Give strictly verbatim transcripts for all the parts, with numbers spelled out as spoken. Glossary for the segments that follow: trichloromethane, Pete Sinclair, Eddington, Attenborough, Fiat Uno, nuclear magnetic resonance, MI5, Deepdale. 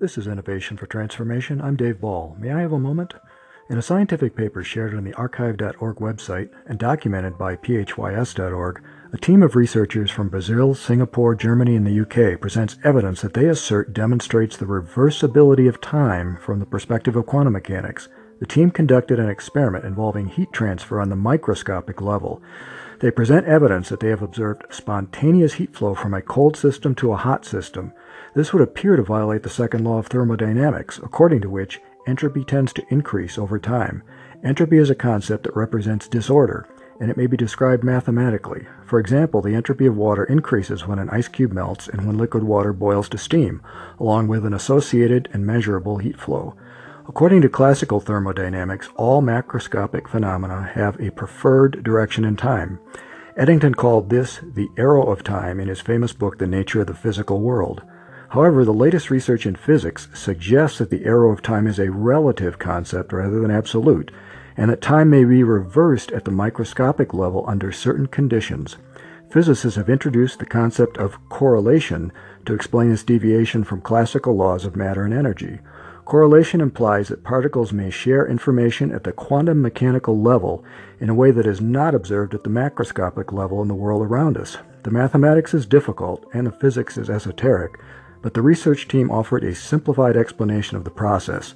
This is Innovation for Transformation. I'm Dave Ball. May I have a moment? In a scientific paper shared on the archive dot org website and documented by P H Y S dot org, a team of researchers from Brazil, Singapore, Germany, and the U K presents evidence that they assert demonstrates the reversibility of time from the perspective of quantum mechanics. The team conducted an experiment involving heat transfer on the microscopic level. They present evidence that they have observed spontaneous heat flow from a cold system to a hot system. This would appear to violate the second law of thermodynamics, according to which entropy tends to increase over time. Entropy is a concept that represents disorder, and it may be described mathematically. For example, the entropy of water increases when an ice cube melts and when liquid water boils to steam, along with an associated and measurable heat flow. According to classical thermodynamics, all macroscopic phenomena have a preferred direction in time. Eddington called this the arrow of time in his famous book, The Nature of the Physical World. However, the latest research in physics suggests that the arrow of time is a relative concept rather than absolute, and that time may be reversed at the microscopic level under certain conditions. Physicists have introduced the concept of correlation to explain this deviation from classical laws of matter and energy. Correlation implies that particles may share information at the quantum mechanical level in a way that is not observed at the macroscopic level in the world around us. The mathematics is difficult and the physics is esoteric, but the research team offered a simplified explanation of the process.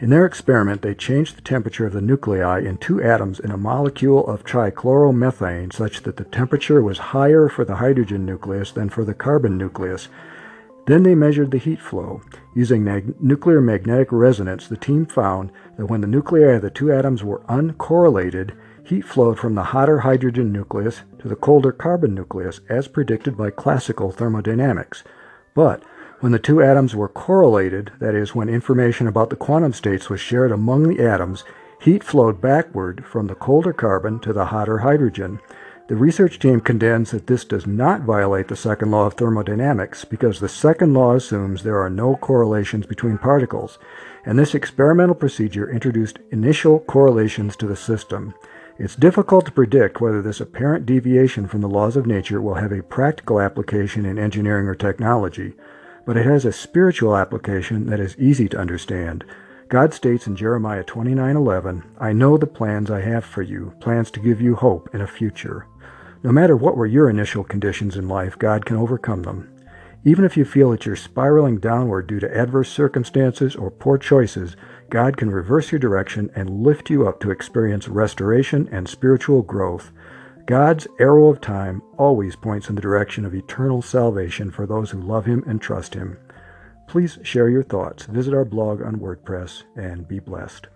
In their experiment, they changed the temperature of the nuclei in two atoms in a molecule of trichloromethane such that the temperature was higher for the hydrogen nucleus than for the carbon nucleus. Then they measured the heat flow. Using mag- nuclear magnetic resonance, the team found that when the nuclei of the two atoms were uncorrelated, heat flowed from the hotter hydrogen nucleus to the colder carbon nucleus, as predicted by classical thermodynamics. But when the two atoms were correlated, that is, when information about the quantum states was shared among the atoms, heat flowed backward from the colder carbon to the hotter hydrogen. The research team contends that this does not violate the second law of thermodynamics because the second law assumes there are no correlations between particles, and this experimental procedure introduced initial correlations to the system. It's difficult to predict whether this apparent deviation from the laws of nature will have a practical application in engineering or technology, but it has a spiritual application that is easy to understand. God states in Jeremiah twenty-nine eleven, "I know the plans I have for you, plans to give you hope and a future." No matter what were your initial conditions in life, God can overcome them. Even if you feel that you're spiraling downward due to adverse circumstances or poor choices, God can reverse your direction and lift you up to experience restoration and spiritual growth. God's arrow of time always points in the direction of eternal salvation for those who love Him and trust Him. Please share your thoughts. Visit our blog on WordPress and be blessed.